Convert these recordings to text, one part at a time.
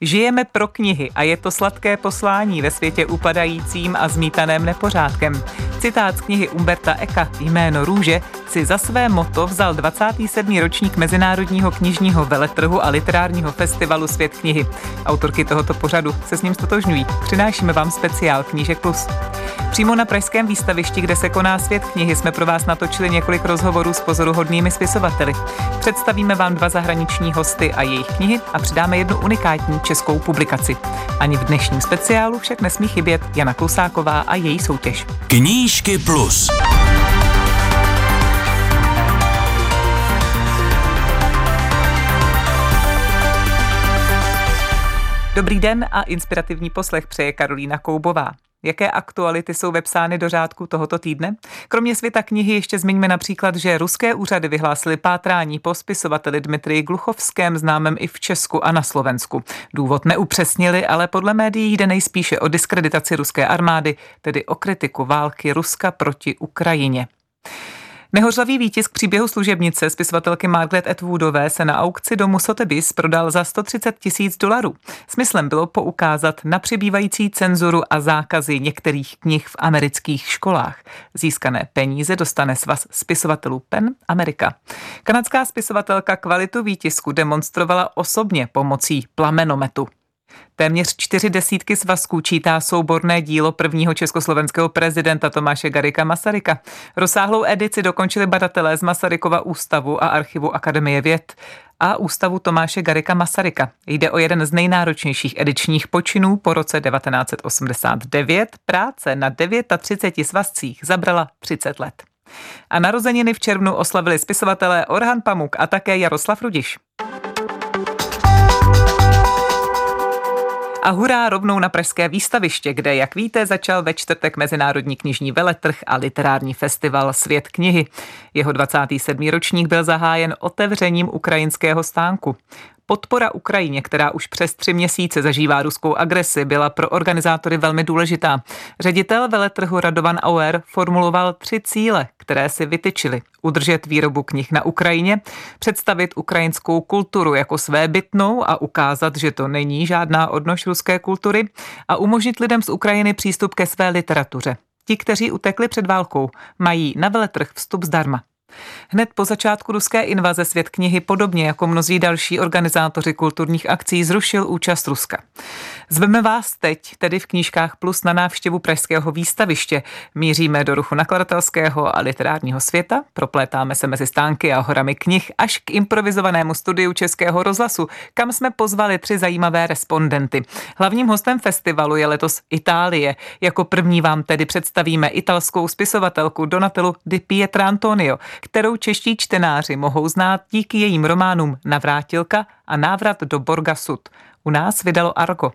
Žijeme pro knihy a je to sladké poslání ve světě upadajícím a zmítaném nepořádkem. Citát z knihy Umberta Eca Jméno růže si za své motto vzal 27. ročník Mezinárodního knižního veletrhu a literárního festivalu Svět knihy. Autorky tohoto pořadu se s ním ztotožňují. Přinášíme vám speciál Knížek plus. Přímo na pražském výstavišti, kde se koná Svět knihy, jsme pro vás natočili několik rozhovorů s pozoruhodnými spisovateli. Představíme vám 2 zahraniční hosty a jejich knihy a přidáme 1 unikátní českou publikaci. Ani v dnešním speciálu však nesmí chybět Jana Kousáková a její soutěž. Knížky plus. Dobrý den a inspirativní poslech přeje Karolína Koubová. Jaké aktuality jsou vepsány do řádku tohoto týdne? Kromě světa knihy ještě zmiňme například, že ruské úřady vyhlásily pátrání po spisovateli Dmitriji Gluchovském, známém i v Česku a na Slovensku. Důvod neupřesnili, ale podle médií jde nejspíše o diskreditaci ruské armády, tedy o kritiku války Ruska proti Ukrajině. Nehořlavý výtisk příběhu služebnice spisovatelky Margaret Atwoodové se na aukci domu Sotheby's prodal za $130,000. Smyslem bylo poukázat na přibývající cenzuru a zákazy některých knih v amerických školách. Získané peníze dostane svaz spisovatelů Pen America. Kanadská spisovatelka kvalitu výtisku demonstrovala osobně pomocí plamenometu. Téměř 40 svazků čítá souborné dílo prvního československého prezidenta Tomáše Garrigua Masaryka. Rozsáhlou edici dokončili badatelé z Masarykova ústavu a archivu Akademie věd a ústavu Tomáše Garrigua Masaryka. Jde o jeden z nejnáročnějších edičních počinů po roce 1989. Práce na 39 svazcích zabrala 30 let. A narozeniny v červnu oslavili spisovatelé Orhan Pamuk a také Jaroslav Rudiš. A hurá rovnou na pražské výstaviště, kde, jak víte, začal ve čtvrtek Mezinárodní knižní veletrh a literární festival Svět knihy. Jeho 27. ročník byl zahájen otevřením ukrajinského stánku. Podpora Ukrajině, která už přes 3 měsíce zažívá ruskou agresi, byla pro organizátory velmi důležitá. Ředitel veletrhu Radovan Auer formuloval 3 cíle, které si vytyčili. Udržet výrobu knih na Ukrajině, představit ukrajinskou kulturu jako svébytnou a ukázat, že to není žádná odnož ruské kultury, a umožnit lidem z Ukrajiny přístup ke své literatuře. Ti, kteří utekli před válkou, mají na veletrh vstup zdarma. Hned po začátku ruské invaze Svět knihy podobně jako mnozí další organizátoři kulturních akcí zrušil účast Ruska. Zveme vás teď, tedy v Knížkách plus, na návštěvu pražského výstaviště. Míříme do ruchu nakladatelského a literárního světa, proplétáme se mezi stánky a horami knih až k improvizovanému studiu Českého rozhlasu, kam jsme pozvali 3 zajímavé respondenty. Hlavním hostem festivalu je letos Itálie. Jako první vám tedy představíme italskou spisovatelku Donatellu Di Pietrantonio, kterou čeští čtenáři mohou znát díky jejím románům Navrátilka a Návrat do Borgasud. U nás vydalo Argo.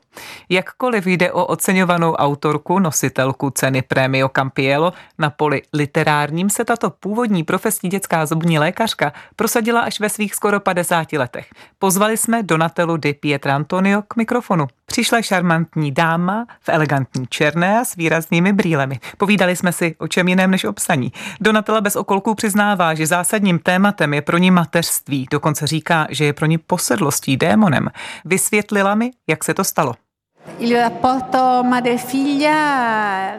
Jakkoliv jde o oceňovanou autorku, nositelku ceny Prémio Campiello, na poli literárním se tato původní profesní dětská zubní lékařka prosadila až ve svých skoro 50 letech. Pozvali jsme Donatellu Di Pietrantonio k mikrofonu. Přišla šarmantní dáma v elegantní černé a s výraznými brýlemi. Povídali jsme si o čem jiném než o psaní. Donatella bez okolků přiznává, že zásadním tématem je pro ní mateřství. Dokonce říká, že je pro ní posedlostí, démonem. Vysvětlila mi, jak se to stalo.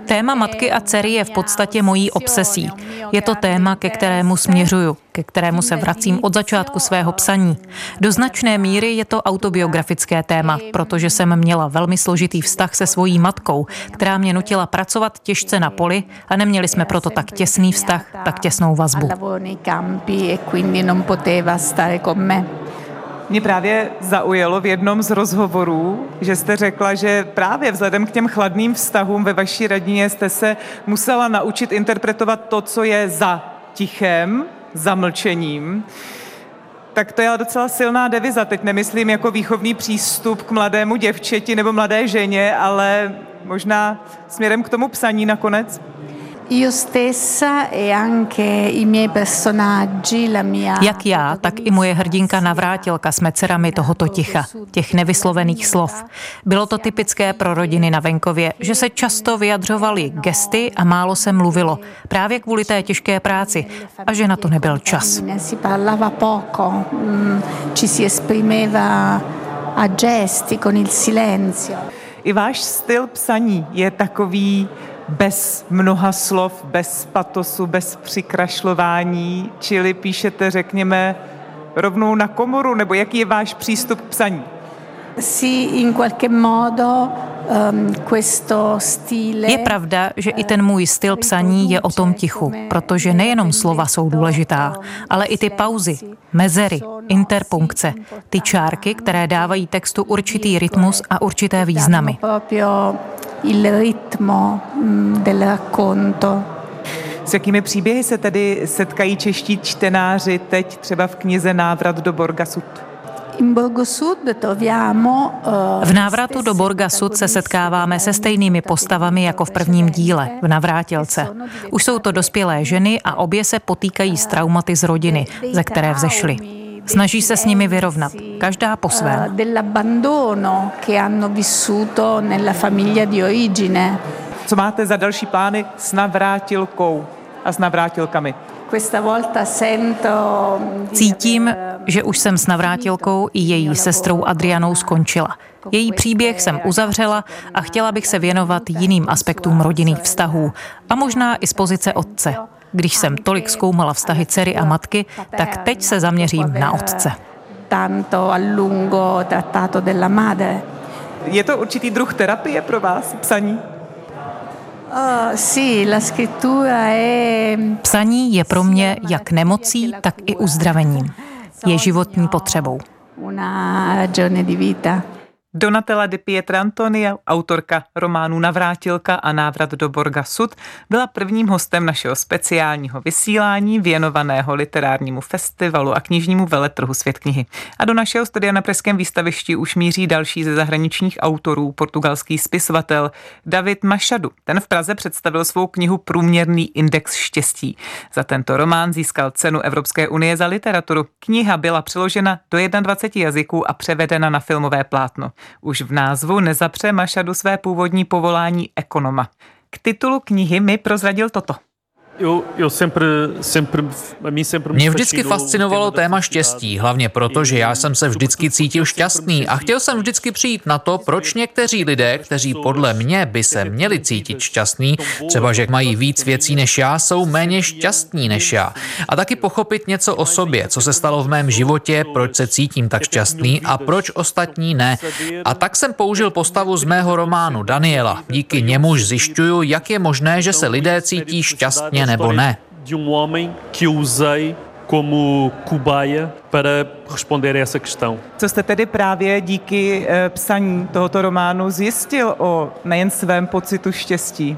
Téma matky a dcery je v podstatě mojí obsesí. Je to téma, ke kterému směřuju, ke kterému se vracím od začátku svého psaní. Do značné míry je to autobiografické téma, protože jsem měla velmi složitý vztah se svojí matkou, která mě nutila pracovat těžce na poli a neměli jsme proto tak těsný vztah, tak těsnou vazbu. Mě právě zaujalo v jednom z rozhovorů, že jste řekla, že právě vzhledem k těm chladným vztahům ve vaší rodině jste se musela naučit interpretovat to, co je za tichem, za mlčením. Tak to je docela silná deviza. Teď nemyslím jako výchovný přístup k mladému děvčeti nebo mladé ženě, ale možná směrem k tomu psaní nakonec. Jak já, tak i moje hrdinka Navrátilka jsme dcerami tohoto ticha, těch nevyslovených slov. Bylo to typické pro rodiny na venkově, že se často vyjadřovaly gesty a málo se mluvilo, právě kvůli té těžké práci a že na to nebyl čas. a gesti con il silenzio. I váš styl psaní je takový bez mnoha slov, bez patosu, bez přikrašlování, čili píšete, řekněme, rovnou na komoru, nebo jaký je váš přístup k psaní? Je pravda, že i ten můj styl psaní je o tom tichu, protože nejenom slova jsou důležitá, ale i ty pauzy, mezery, interpunkce, ty čárky, které dávají textu určitý rytmus a určité významy. S jakými příběhy se tedy setkají čeští čtenáři teď třeba v knize Návrat do Borgasud? V Návratu do Borgasud se setkáváme se stejnými postavami jako v prvním díle, v Navrátilce. Už jsou to dospělé ženy a obě se potýkají s traumaty z rodiny, ze které vzešly. Snaží se s nimi vyrovnat, každá po svém. Co máte za další plány s Navrátilkou a s Navrátilkami? Cítím, že už jsem s Navrátilkou i její sestrou Adrianou skončila. Její příběh jsem uzavřela a chtěla bych se věnovat jiným aspektům rodinných vztahů a možná i z pozice otce. Když jsem tolik zkoumala vztahy dcery a matky, tak teď se zaměřím na otce. Je to určitý druh terapie pro vás, psaní? Psaní je pro mě jak nemocí, tak i uzdravením. Je životní potřebou. Donatella Di Pietrantonio, autorka románu Navrátilka a Návrat do Borgasud, byla prvním hostem našeho speciálního vysílání věnovaného literárnímu festivalu a knižnímu veletrhu Svět knihy. A do našeho studia na pražském výstavišti už míří další ze zahraničních autorů, portugalský spisovatel David Machado. Ten v Praze představil svou knihu Průměrný index štěstí. Za tento román získal cenu Evropské unie za literaturu. Kniha byla přeložena do 21 jazyků a převedena na filmové plátno. Už v názvu nezapře Machado své původní povolání ekonoma. K titulu knihy mi prozradil toto. Mě vždycky fascinovalo téma štěstí, hlavně proto, že já jsem se vždycky cítil šťastný a chtěl jsem vždycky přijít na to, proč někteří lidé, kteří podle mě by se měli cítit šťastní, třeba že mají víc věcí než já, jsou méně šťastní než já. A taky pochopit něco o sobě, co se stalo v mém životě, proč se cítím tak šťastný a proč ostatní ne. A tak jsem použil postavu z mého románu Daniela. Díky němuž zjišťuju, jak je možné, že se lidé cítí šťastně nebo ne. Co jste tedy právě díky psaní tohoto románu zjistil o nejen svém pocitu štěstí?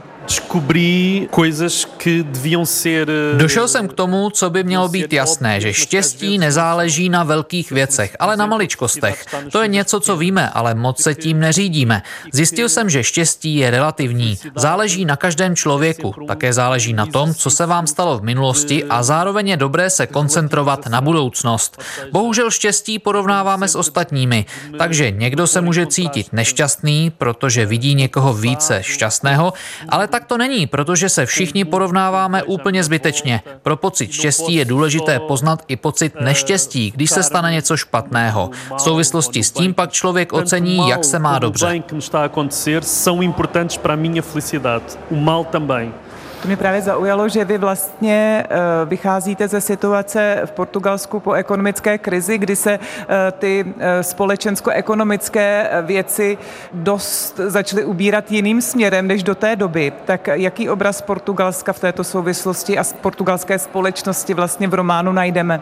Došel jsem k tomu, co by mělo být jasné, že štěstí nezáleží na velkých věcech, ale na maličkostech. To je něco, co víme, ale moc se tím neřídíme. Zjistil jsem, že štěstí je relativní. Záleží na každém člověku. Také záleží na tom, co se vám stalo v minulosti a zároveň je dobré se koncentrovat na budoucnost. Bohužel štěstí porovnáváme s ostatními, takže někdo se může cítit nešťastný, protože vidí někoho více šťastného, ale tak to není, protože se všichni porovnáváme úplně zbytečně. Pro pocit štěstí je důležité poznat i pocit neštěstí, když se stane něco špatného. V souvislosti s tím pak člověk ocení, jak se má dobře. To mě právě zaujalo, že vy vlastně vycházíte ze situace v Portugalsku po ekonomické krizi, kdy se ty společensko-ekonomické věci dost začaly ubírat jiným směrem než do té doby. Tak jaký obraz Portugalska v této souvislosti a portugalské společnosti vlastně v románu najdeme?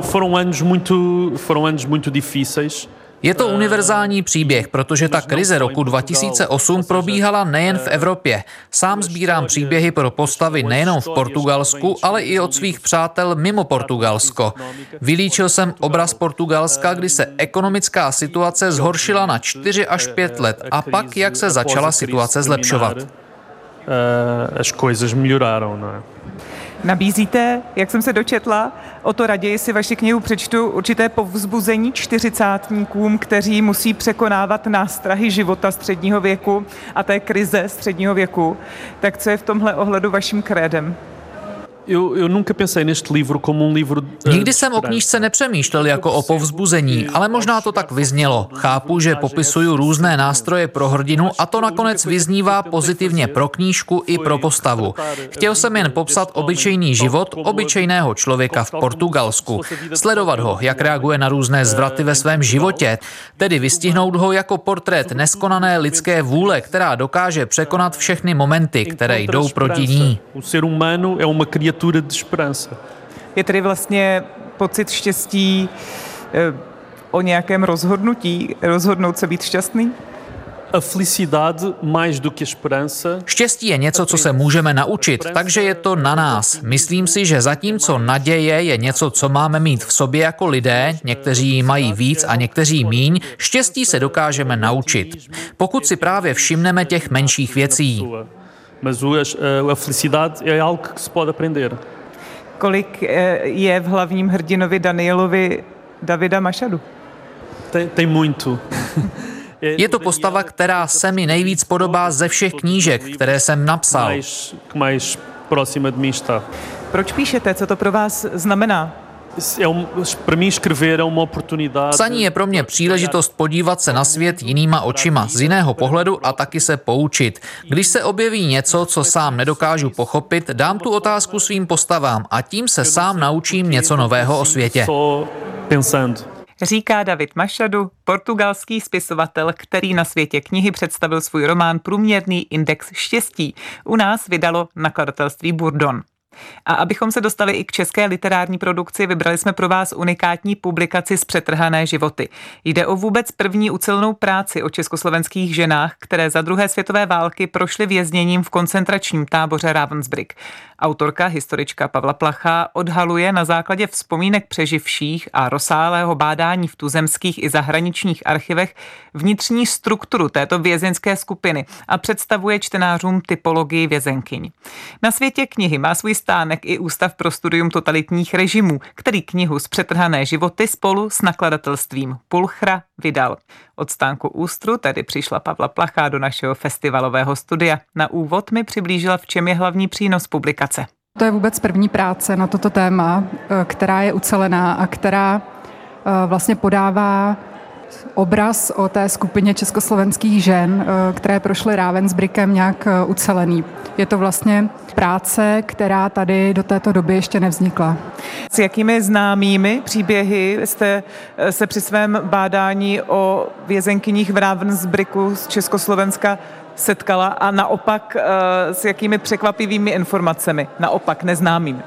Foram anos muito difíceis. Je to univerzální příběh, protože ta krize roku 2008 probíhala nejen v Evropě. Sám sbírám příběhy pro postavy nejenom v Portugalsku, ale i od svých přátel mimo Portugalsko. Vylíčil jsem obraz Portugalska, kdy se ekonomická situace zhoršila na 4 až 5 let a pak, jak se začala situace zlepšovat. Nabízíte, jak jsem se dočetla, o to raději si vaši knihu přečtu, určité povzbuzení 40tníkům, kteří musí překonávat nástrahy života středního věku a té krize středního věku. Tak co je v tomhle ohledu vaším krédem? Nikdy jsem o knížce nepřemýšlel jako o povzbuzení, ale možná to tak vyznělo. Chápu, že popisuju různé nástroje pro hrdinu a to nakonec vyznívá pozitivně pro knížku i pro postavu. Chtěl jsem jen popsat obyčejný život obyčejného člověka v Portugalsku, sledovat ho, jak reaguje na různé zvraty ve svém životě, tedy vystihnout ho jako portrét neskonané lidské vůle, která dokáže překonat všechny momenty, které jdou proti ní. Je tedy vlastně pocit štěstí o nějakém rozhodnutí, rozhodnout se být šťastný? Štěstí je něco, co se můžeme naučit, takže je to na nás. Myslím si, že zatímco naděje je něco, co máme mít v sobě jako lidé, někteří mají víc a někteří míň, štěstí se dokážeme naučit, pokud si právě všimneme těch menších věcí. Mas a felicidade é algo que se pode aprender. Kolik je v hlavním hrdinovi Danielovi Davida Machadu? Tem muito. Je to postava, která se mi nejvíc podobá ze všech knížek, které jsem napsal. Proč píšete? Co to pro vás znamená? Psaní je pro mě příležitost podívat se na svět jinýma očima, z jiného pohledu a taky se poučit. Když se objeví něco, co sám nedokážu pochopit, dám tu otázku svým postavám a tím se sám naučím něco nového o světě. Říká David Machado, portugalský spisovatel, který na Světě knihy představil svůj román Průměrný index štěstí. U nás vydalo nakladatelství Burdon. A abychom se dostali i k české literární produkci, vybrali jsme pro vás unikátní publikaci Zpřetrhané životy. Jde o vůbec první ucelenou práci o československých ženách, které za druhé světové války prošly vězněním v koncentračním táboře Ravensbrück. Autorka, historička Pavla Plachá, odhaluje na základě vzpomínek přeživších a rozsáhlého bádání v tuzemských i zahraničních archivech vnitřní strukturu této vězeňské skupiny a představuje čtenářům typologii vězenkyň. Na Světě knihy má svůj stánek i Ústav pro studium totalitních režimů, který knihu Zpřetrhané životy spolu s nakladatelstvím Pulchra vydal. Od stánku Ústru tady přišla Pavla Plachá do našeho festivalového studia. Na úvod mi přiblížila, v čem je hlavní přínos publikace. To je vůbec první práce na toto téma, která je ucelená a která vlastně podává obraz o té skupině československých žen, které prošly Ravensbrückem, nějak ucelený. Je to vlastně práce, která tady do této doby ještě nevznikla. S jakými známými příběhy jste se při svém bádání o vězenkyních v Ravensbrücku z Československa setkala a naopak s jakými překvapivými informacemi, naopak neznámými?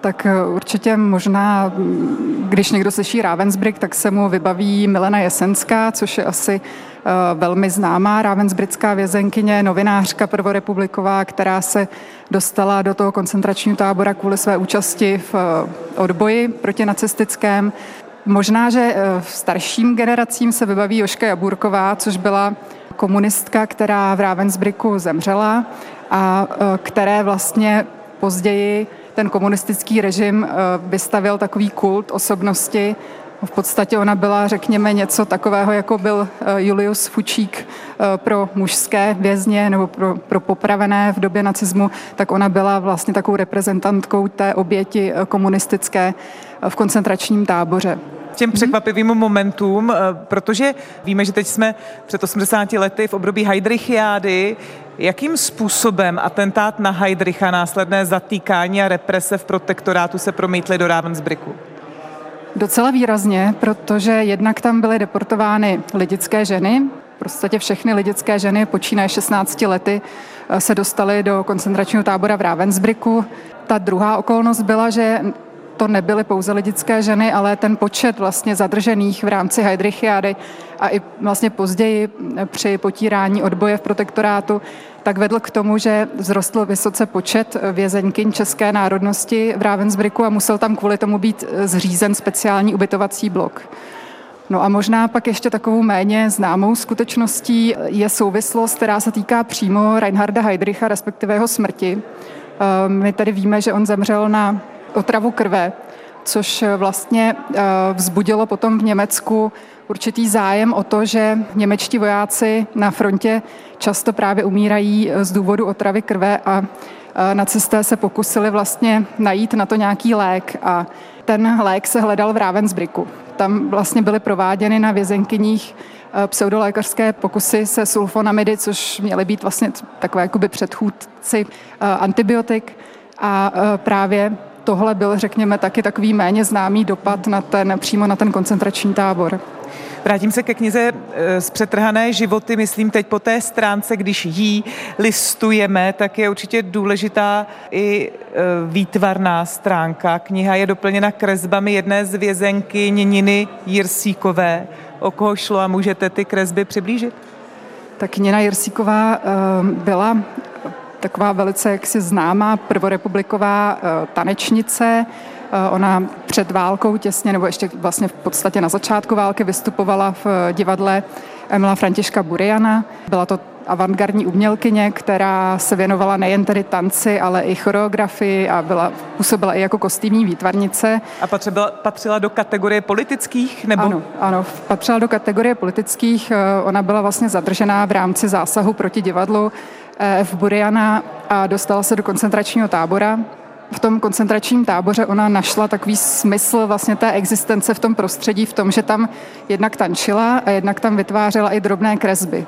Tak určitě možná, když někdo slyší Ravensbrück, tak se mu vybaví Milena Jesenská, což je asi velmi známá ravensbrückská vězenkyně, novinářka prvorepubliková, která se dostala do toho koncentračního tábora kvůli své účasti v odboji proti nacistickém. Možná, že v starším generacím se vybaví Jožka Jabůrková, což byla komunistka, která v Ravensbrücku zemřela a které vlastně později ten komunistický režim vystavil takový kult osobnosti. V podstatě ona byla, řekněme, něco takového, jako byl Julius Fučík pro mužské vězně nebo pro popravené v době nacismu, tak ona byla vlastně takovou reprezentantkou té oběti komunistické v koncentračním táboře. Těm překvapivým momentům, protože víme, že teď jsme před 80 lety v období Heydrichiády. Jakým způsobem atentát na Heydricha, následné zatýkání a represe v protektorátu se promítly do Ravensbrücku? Docela výrazně, protože jednak tam byly deportovány lidické ženy. V podstatě všechny lidické ženy počínaje 16 lety se dostaly do koncentračního tábora v Ravensbrücku. Ta druhá okolnost byla, že to nebyly pouze lidické ženy, ale ten počet vlastně zadržených v rámci Heydrichiády a i vlastně později při potírání odboje v protektorátu, tak vedl k tomu, že vzrostl vysoce počet vězeňkyň české národnosti v Ravensbrücku a musel tam kvůli tomu být zřízen speciální ubytovací blok. No a možná pak ještě takovou méně známou skutečností je souvislost, která se týká přímo Reinharda Heydricha, respektive jeho smrti. My tady víme, že on zemřel na otravu krve, což vlastně vzbudilo potom v Německu určitý zájem o to, že němečtí vojáci na frontě často právě umírají z důvodu otravy krve a nacisté se pokusili vlastně najít na to nějaký lék a ten lék se hledal v Ravensbrücku. Tam vlastně byly prováděny na vězenkyních pseudolékařské pokusy se sulfonamidy, což měly být vlastně takové jakoby předchůdci antibiotik a právě tohle byl, řekněme, taky takový méně známý dopad přímo na ten koncentrační tábor. Vrátím se ke knize Zpřetrhané životy, myslím teď po té stránce, když jí listujeme, tak je určitě důležitá i výtvarná stránka. Kniha je doplněna kresbami jedné z vězenky Níny Jirsíkové. O koho šlo a můžete ty kresby přiblížit? Tak Nína Jirsíková byla taková velice jaksi známá prvorepubliková tanečnice. Ona před válkou těsně, nebo ještě vlastně v podstatě na začátku války vystupovala v divadle Emila Františka Buriana. Byla to avantgardní umělkyně, která se věnovala nejen tedy tanci, ale i choreografii a působila i jako kostýmní výtvarnice. A patřila do kategorie politických? Nebo? Ano, patřila do kategorie politických. Ona byla vlastně zadržená v rámci zásahu proti divadlu v Buriana a dostala se do koncentračního tábora. V tom koncentračním táboře ona našla takový smysl vlastně té existence v tom prostředí, v tom, že tam jednak tančila a jednak tam vytvářela i drobné kresby.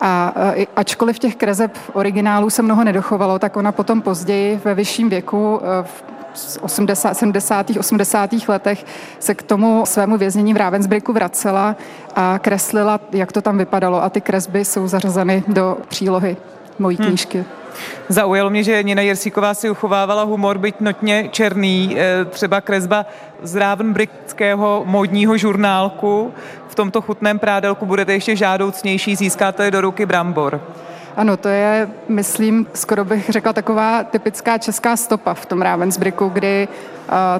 A ačkoliv těch kreseb originálů se mnoho nedochovalo, tak ona potom později ve vyšším věku v 70. 80. letech se k tomu svému věznění v Ravensbrücku vracela a kreslila, jak to tam vypadalo. A ty kresby jsou zařazeny do přílohy mojí knížky. Zaujalo mě, že Nína Jirsíková si uchovávala humor, byť notně černý, třeba kresba z Ravensbrückského módního žurnálku. V tomto chutném prádelku budete ještě žádoucnější, získáte do ruky brambor. Ano, to je, myslím, skoro bych řekla taková typická česká stopa v tom Ravensbrücku, kdy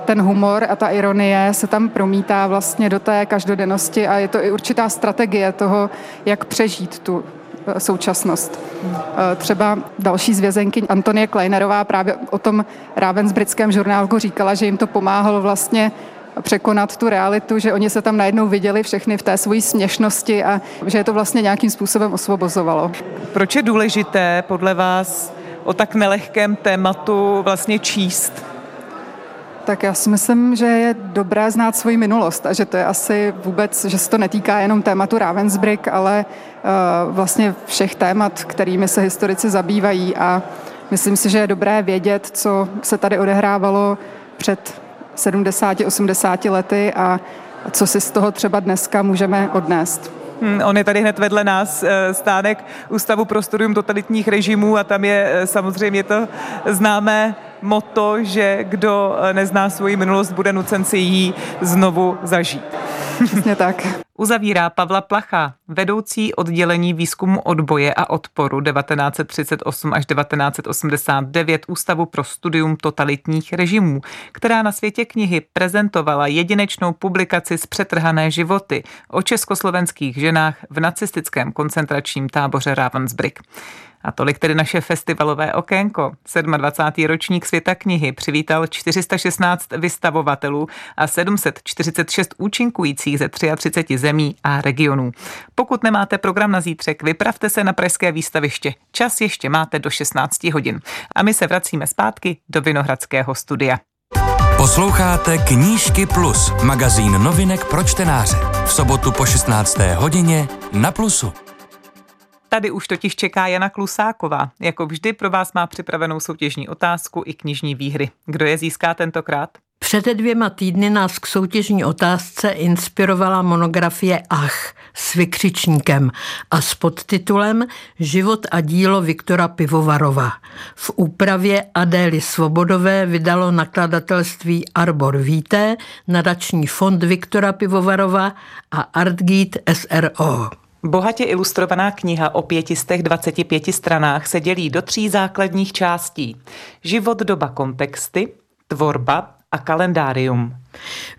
ten humor a ta ironie se tam promítá vlastně do té každodennosti a je to i určitá strategie toho, jak přežít tu současnost. Třeba další z vězenkyň Antonie Kleinerová právě o tom Ravensbrückském žurnálku říkala, že jim to pomáhalo vlastně překonat tu realitu, že oni se tam najednou viděli všechny v té svojí směšnosti a že je to vlastně nějakým způsobem osvobozovalo. Proč je důležité podle vás o tak nelehkém tématu vlastně číst? Tak já si myslím, že je dobré znát svoji minulost a že to je asi vůbec, že se to netýká jenom tématu Ravensbrück, ale vlastně všech témat, kterými se historici zabývají a myslím si, že je dobré vědět, co se tady odehrávalo před 70-80 lety a co si z toho třeba dneska můžeme odnést. On je tady hned vedle nás stánek Ústavu pro studium totalitních režimů a tam je samozřejmě to známé motto, že kdo nezná svoji minulost, bude nucen si ji znovu zažít. Přesně tak. Uzavírá Pavla Plachá, vedoucí oddělení výzkumu odboje a odporu 1938 až 1989 Ústavu pro studium totalitních režimů, která na Světě knihy prezentovala jedinečnou publikaci Zpřetrhané životy o československých ženách v nacistickém koncentračním táboře Ravensbrück. A tolik tedy naše festivalové okénko. 27. ročník Světa knihy přivítal 416 vystavovatelů a 746 účinkujících ze 33 zemí a regionů. Pokud nemáte program na zítřek, vypravte se na pražské výstaviště. Čas ještě máte do 16 hodin. A my se vracíme zpátky do Vinohradského studia. Posloucháte Knížky Plus, magazín novinek pro čtenáře. V sobotu po 16. hodině na Plusu. Tady už totiž čeká Jana Klusáková. Jako vždy pro vás má připravenou soutěžní otázku i knižní výhry. Kdo je získá tentokrát? Před 2 týdny nás k soutěžní otázce inspirovala monografie Ach s vykřičníkem a s podtitulem Život a dílo Viktora Pivovarova. V úpravě Adély Svobodové vydalo nakladatelství Arbor Vitae, nadační fond Viktora Pivovarova a Artgate SRO. Bohatě ilustrovaná kniha o 525 stranách se dělí do 3 základních částí. Život, doba, kontexty, tvorba a kalendárium.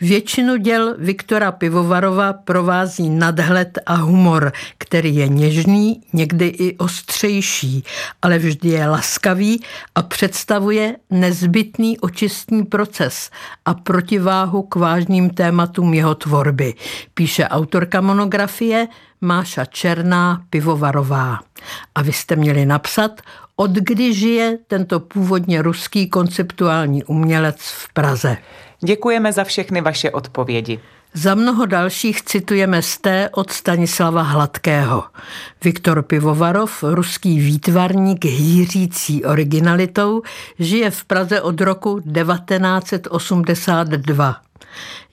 Většinu děl Viktora Pivovarova provází nadhled a humor, který je něžný, někdy i ostřejší, ale vždy je laskavý a představuje nezbytný očistní proces a protiváhu k vážným tématům jeho tvorby, píše autorka monografie Máša Černá Pivovarová. A vy jste měli napsat Od kdy žije tento původně ruský konceptuální umělec v Praze? Děkujeme za všechny vaše odpovědi. Za mnoho dalších citujeme z té od Stanislava Hladkého. Viktor Pivovarov, ruský výtvarník hýřící originalitou, žije v Praze od roku 1982.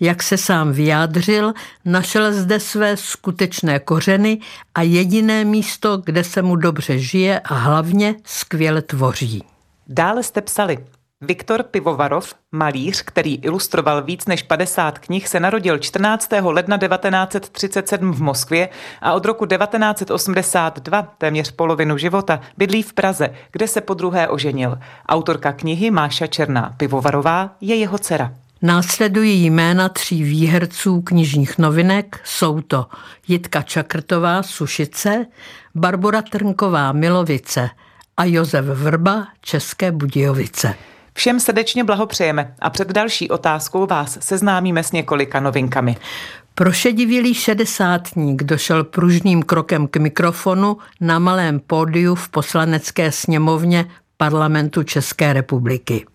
Jak se sám vyjádřil, našel zde své skutečné kořeny a jediné místo, kde se mu dobře žije a hlavně skvěle tvoří. Dále jste psali: Viktor Pivovarov, malíř, který ilustroval víc než 50 knih, se narodil 14. ledna 1937 v Moskvě a od roku 1982, téměř polovinu života, bydlí v Praze, kde se podruhé oženil. Autorka knihy Máša Černá Pivovarová je jeho dcera. Následují jména tří výherců knižních novinek, jsou to Jitka Čakrtová Sušice, Barbora Trnková Milovice a Josef Vrba České Budějovice. Všem srdečně blahopřejeme a před další otázkou vás seznámíme s několika novinkami. Prošedivělý šedesátník došel pružným krokem k mikrofonu na malém pódiu v Poslanecké sněmovně Parlamentu České republiky.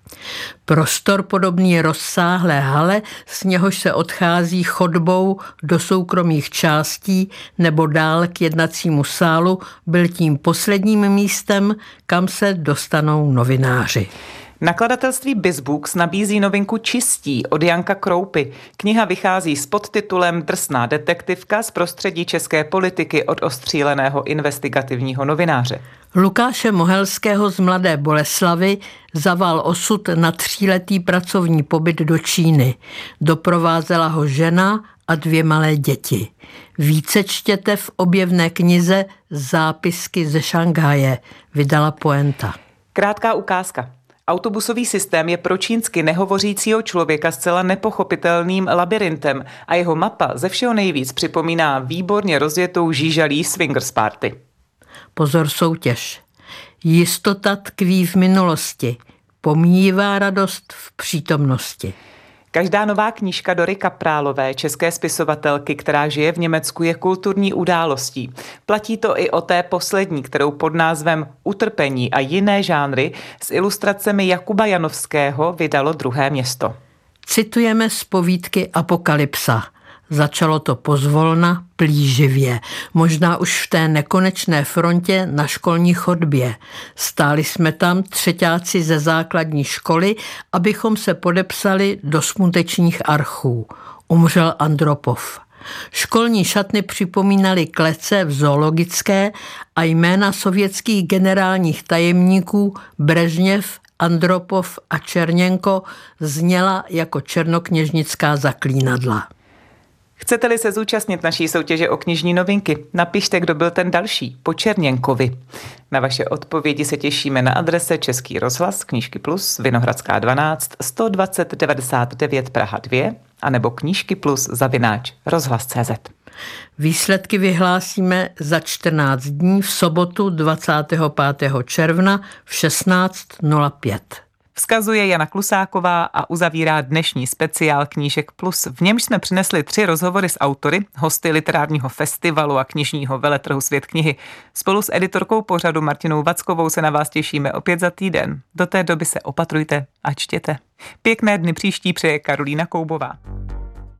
Prostor podobný rozsáhlé hale, z něhož se odchází chodbou do soukromých částí nebo dál k jednacímu sálu, byl tím posledním místem, kam se dostanou novináři. Nakladatelství BizBooks nabízí novinku Čistí od Janka Kroupy. Kniha vychází s podtitulem Drsná detektivka z prostředí české politiky od ostříleného investigativního novináře. Lukáše Mohelského z Mladé Boleslavy zaval osud na 3letý pracovní pobyt do Číny. Doprovázela ho žena a 2 malé děti. Více čtěte v objevné knize Zápisky ze Šanghaje, vydala Poenta. Krátká ukázka. Autobusový systém je pro čínsky nehovořícího člověka zcela nepochopitelným labyrintem a jeho mapa ze všeho nejvíc připomíná výborně rozjetou žížalí swingers party. Pozor, soutěž. Jistota tkví v minulosti, pomíjivá radost v přítomnosti. Každá nová knížka Dory Kaprálové, české spisovatelky, která žije v Německu, je kulturní událostí. Platí to i o té poslední, kterou pod názvem Utrpení a jiné žánry s ilustracemi Jakuba Janovského vydalo Druhé město. Citujeme z povídky Apokalypsa. Začalo to pozvolna, plíživě, možná už v té nekonečné frontě na školní chodbě. Stáli jsme tam třeťáci ze základní školy, abychom se podepsali do smutečních archů. Umřel Andropov. Školní šatny připomínaly klece v zoologické a jména sovětských generálních tajemníků Brežněv, Andropov a Černěnko zněla jako černokněžnická zaklínadla. Chcete-li se zúčastnit naší soutěže o knižní novinky, napište, kdo byl ten další, po Černěnkovi. Na vaše odpovědi se těšíme na adrese Český rozhlas, Knížky Plus, Vinohradská 12, 120 99 Praha 2, anebo knížkyplus@rozhlas.cz. Výsledky vyhlásíme za 14 dní v sobotu 25. června v 16:05. Vzkazuje Jana Klusáková a uzavírá dnešní speciál Knížek Plus, v němž jsme přinesli 3 rozhovory s autory, hosty literárního festivalu a knižního veletrhu Svět knihy. Spolu s editorkou pořadu Martinou Vackovou se na vás těšíme opět za týden. Do té doby se opatrujte a čtěte. Pěkné dny příští přeje Karolína Koubová.